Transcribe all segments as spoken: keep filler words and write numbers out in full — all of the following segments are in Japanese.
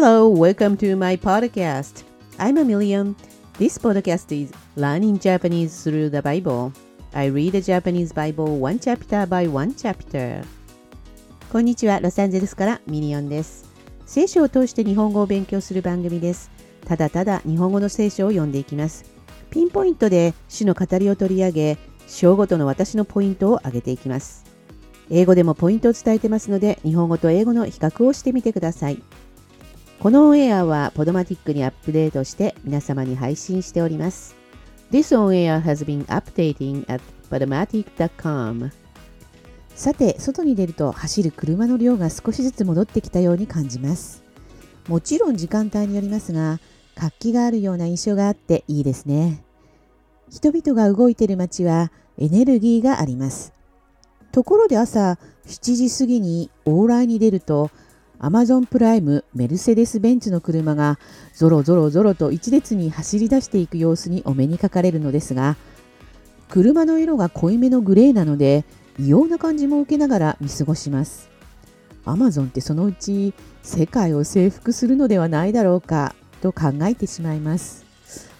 Hello, welcome to my podcast. I'm Emilium. This podcast is Learning Japanese through the Bible. I read the Japanese Bible one chapter by one chapter. こんにちは、ロサンゼルスからミリオンです。聖書を通して日本語を勉強する番組です。ただただ日本語の聖書を読んでいきます。ピンポイントで主の語りを取り上げ、章ごとの私のポイントを上げていきます。英語でもポイントを伝えてますので、日本語と英語の比較をしてみてください。このオンエアは Podomatic にアップデートして皆様に配信しております。This on air has been updating at podomatic dot com。 さて、外に出ると走る車の量が少しずつ戻ってきたように感じます。もちろん時間帯によりますが、活気があるような印象があっていいですね。人々が動いている街はエネルギーがあります。ところで朝しちじ過ぎに往来に出ると、アマゾンプライム、メルセデス・ベンツの車がゾロゾロゾロと一列に走り出していく様子にお目にかかれるのですが、車の色が濃いめのグレーなので、異様な感じも受けながら見過ごします。アマゾンってそのうち世界を征服するのではないだろうかと考えてしまいます。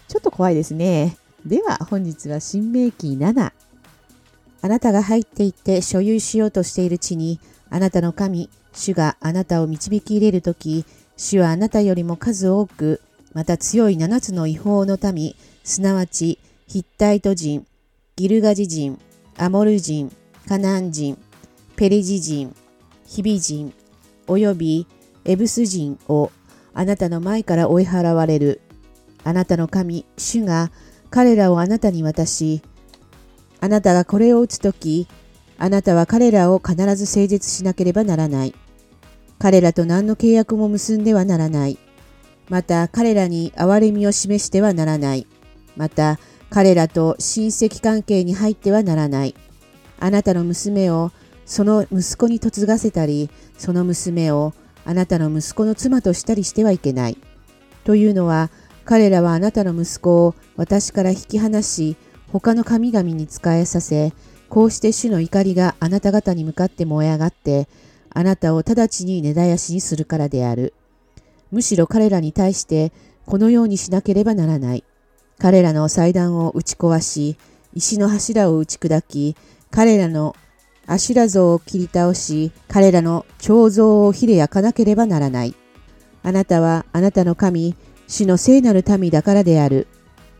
ちょっと怖いですね。では本日は新明記なな。あなたが入っていって所有しようとしている地に、あなたの神、主があなたを導き入れるとき、主はあなたよりも数多く、また強い七つの異邦の民、すなわちヒッタイト人、ギルガジ人、アモル人、カナン人、ペリジ人、ヒビ人、およびエブス人をあなたの前から追い払われる。あなたの神、主が彼らをあなたに渡し、あなたがこれを打つとき、あなたは彼らを必ず聖絶しなければならない。彼らと何の契約も結んではならない。また彼らに憐れみを示してはならない。また彼らと親戚関係に入ってはならない。あなたの娘をその息子に嫁がせたり、その娘をあなたの息子の妻としたりしてはいけない。というのは、彼らはあなたの息子を私から引き離し、他の神々に仕えさせ、こうして主の怒りがあなた方に向かって燃え上がって、あなたを直ちに根絶やしにするからである。むしろ彼らに対して、このようにしなければならない。彼らの祭壇を打ち壊し、石の柱を打ち砕き、彼らのアシュラ像を切り倒し、彼らの彫像を火で焼かなければならない。あなたはあなたの神、主の聖なる民だからである。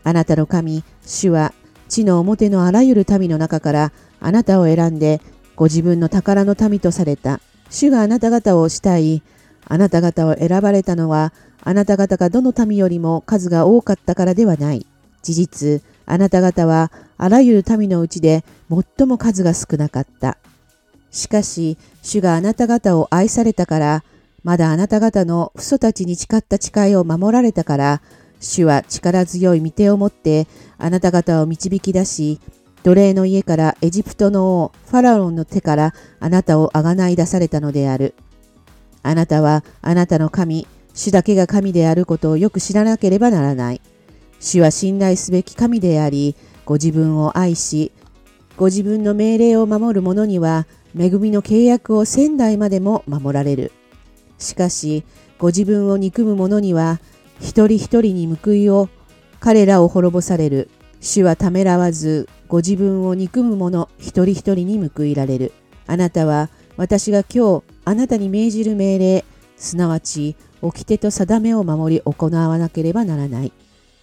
あなたの神、主は、地の表のあらゆる民の中からあなたを選んでご自分の宝の民とされた。主があなた方を慕い、あなた方を選ばれたのはあなた方がどの民よりも数が多かったからではない。事実、あなた方はあらゆる民のうちで最も数が少なかった。しかし主があなた方を愛されたから、まだあなた方の父祖たちに誓った誓いを守られたから、主は力強い御手を持ってあなた方を導き出し、奴隷の家からエジプトの王ファラオの手からあなたをあがない出されたのである。あなたはあなたの神、主だけが神であることをよく知らなければならない。主は信頼すべき神であり、ご自分を愛し、ご自分の命令を守る者には恵みの契約を千代までも守られる。しかし、ご自分を憎む者には、一人一人に報いを、彼らを滅ぼされる。主はためらわず、ご自分を憎む者一人一人に報いられる。あなたは、私が今日あなたに命じる命令、すなわち、掟と定めを守り行わなければならない。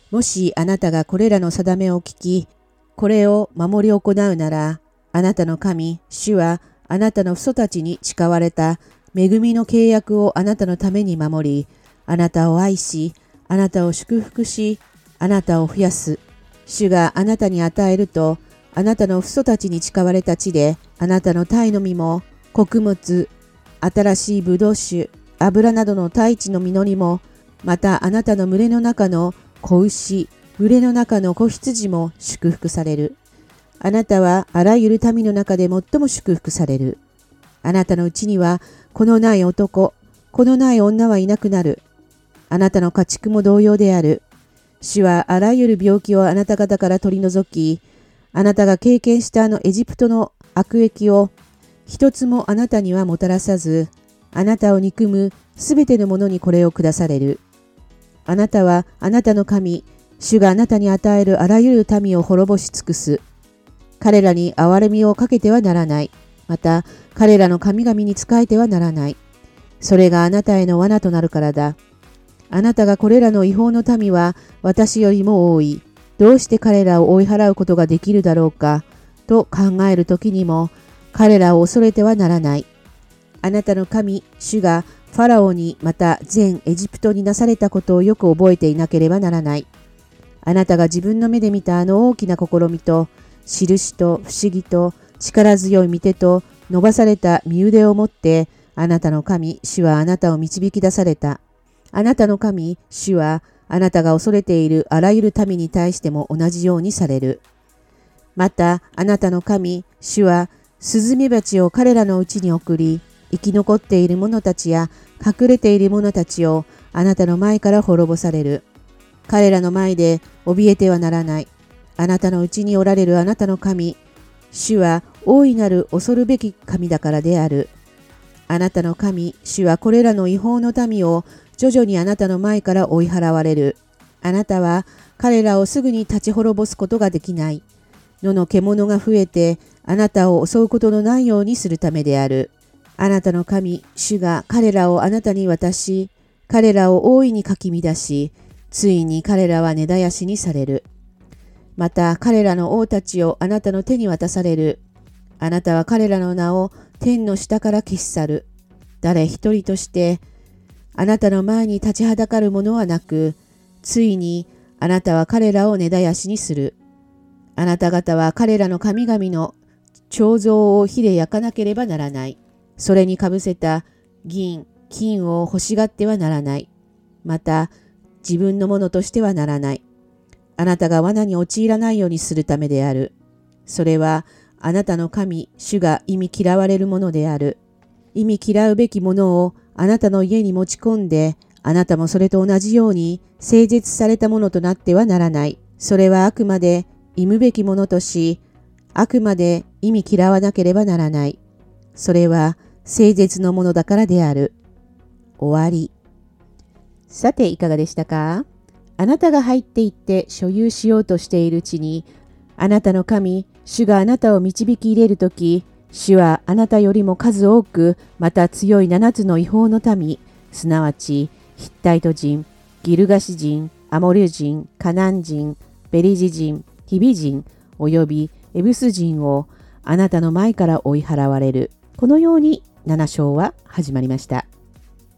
もしあなたがこれらの定めを聞き、これを守り行うなら、あなたの神、主はあなたの父祖たちに誓われた恵みの契約をあなたのために守り、あなたを愛し、あなたを祝福し、あなたを増やす。主があなたに与えると、あなたの父祖たちに誓われた地で、あなたの鯛の実も、穀物、新しいブドウ酒、油などの大地の実りも、またあなたの群れの中の子牛、群れの中の子羊も祝福される。あなたはあらゆる民の中で最も祝福される。あなたのうちには、このない男、このない女はいなくなる。あなたの家畜も同様である。主はあらゆる病気をあなた方から取り除き、あなたが経験したあのエジプトの悪役を一つもあなたにはもたらさず、あなたを憎むすべてのものにこれを下される。あなたはあなたの神、主があなたに与えるあらゆる民を滅ぼし尽くす。彼らに憐れみをかけてはならない。また、彼らの神々に仕えてはならない。それがあなたへの罠となるからだ。あなたがこれらの違法の民は私よりも多い。どうして彼らを追い払うことができるだろうか、と考えるときにも、彼らを恐れてはならない。あなたの神、主がファラオにまた全エジプトになされたことをよく覚えていなければならない。あなたが自分の目で見たあの大きな試みと、印と不思議と力強い御手と伸ばされた身腕を持って、あなたの神、主はあなたを導き出された。あなたの神、主はあなたが恐れているあらゆる民に対しても同じようにされる。また、あなたの神、主はスズメバチを彼らのうちに送り、生き残っている者たちや隠れている者たちをあなたの前から滅ぼされる。彼らの前で怯えてはならない。あなたのうちにおられるあなたの神、主は大いなる恐るべき神だからである。あなたの神、主はこれらの違法の民を徐々にあなたの前から追い払われる。あなたは彼らをすぐに立ち滅ぼすことができない。野の獣が増えてあなたを襲うことのないようにするためである。あなたの神、主が彼らをあなたに渡し、彼らを大いにかき乱し、ついに彼らは根絶やしにされる。また彼らの王たちをあなたの手に渡される。あなたは彼らの名を天の下から消し去る。誰一人としてあなたの前に立ちはだかるものはなく、ついにあなたは彼らを根絶やしにする。あなた方は彼らの神々の彫像を火で焼かなければならない。それにかぶせた銀、金を欲しがってはならない。また、自分のものとしてはならない。あなたが罠に陥らないようにするためである。それは、あなたの神、主が忌み嫌われるものである。忌み嫌うべきものをあなたの家に持ち込んで、あなたもそれと同じように聖絶されたものとなってはならない。それはあくまで忌むべきものとし、あくまで忌み嫌わなければならない。それは、聖絶のものだからである。終わり。さていかがでしたか？あなたが入っていって所有しようとしている地に、あなたの神、主があなたを導き入れるとき、主はあなたよりも数多く、また強い七つの違法の民、すなわちヒッタイト人、ギルガシ人、アモリュ人、カナン人、ペリジ人、ヒビ人、およびエブス人をあなたの前から追い払われる。このように、なな章は始まりました。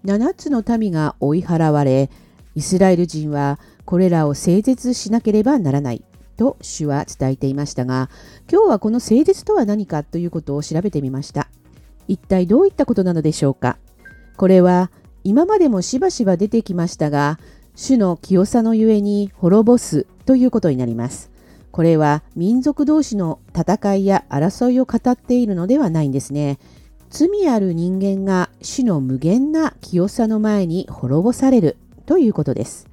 ななつの民が追い払われ、イスラエル人はこれらを聖絶しなければならないと主は伝えていましたが、今日はこの聖絶とは何かということを調べてみました。一体どういったことなのでしょうか。これは今までもしばしば出てきましたが、主の清さのゆえに滅ぼすということになります。これは民族同士の戦いや争いを語っているのではないんですね。罪ある人間が主の無限な清さの前に滅ぼされるということです。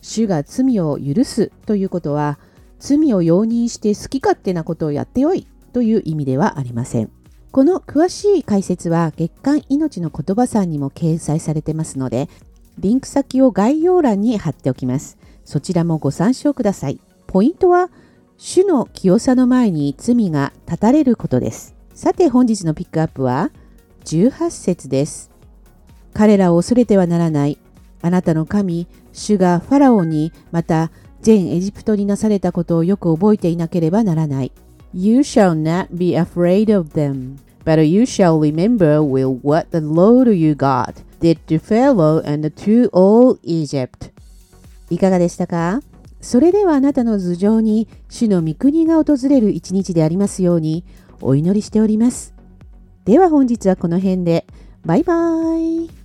主が罪を許すということは、罪を容認して好き勝手なことをやってよいという意味ではありません。この詳しい解説は月刊命の言葉さんにも掲載されてますので、リンク先を概要欄に貼っておきます。そちらもご参照ください。ポイントは、主の清さの前に罪が断たれることです。さて本日のピックアップはじゅうはち節です。彼らを恐れてはならない。あなたの神、主がファラオにまた全エジプトになされたことをよく覚えていなければならない。You shall not be afraid of them, but you shall remember well what the Lord your God did to Pharaoh and to all Egypt. いかがでしたか？それではあなたの頭上に主の御国が訪れる一日でありますように、お祈りしております。では本日はこの辺で。バイバイ。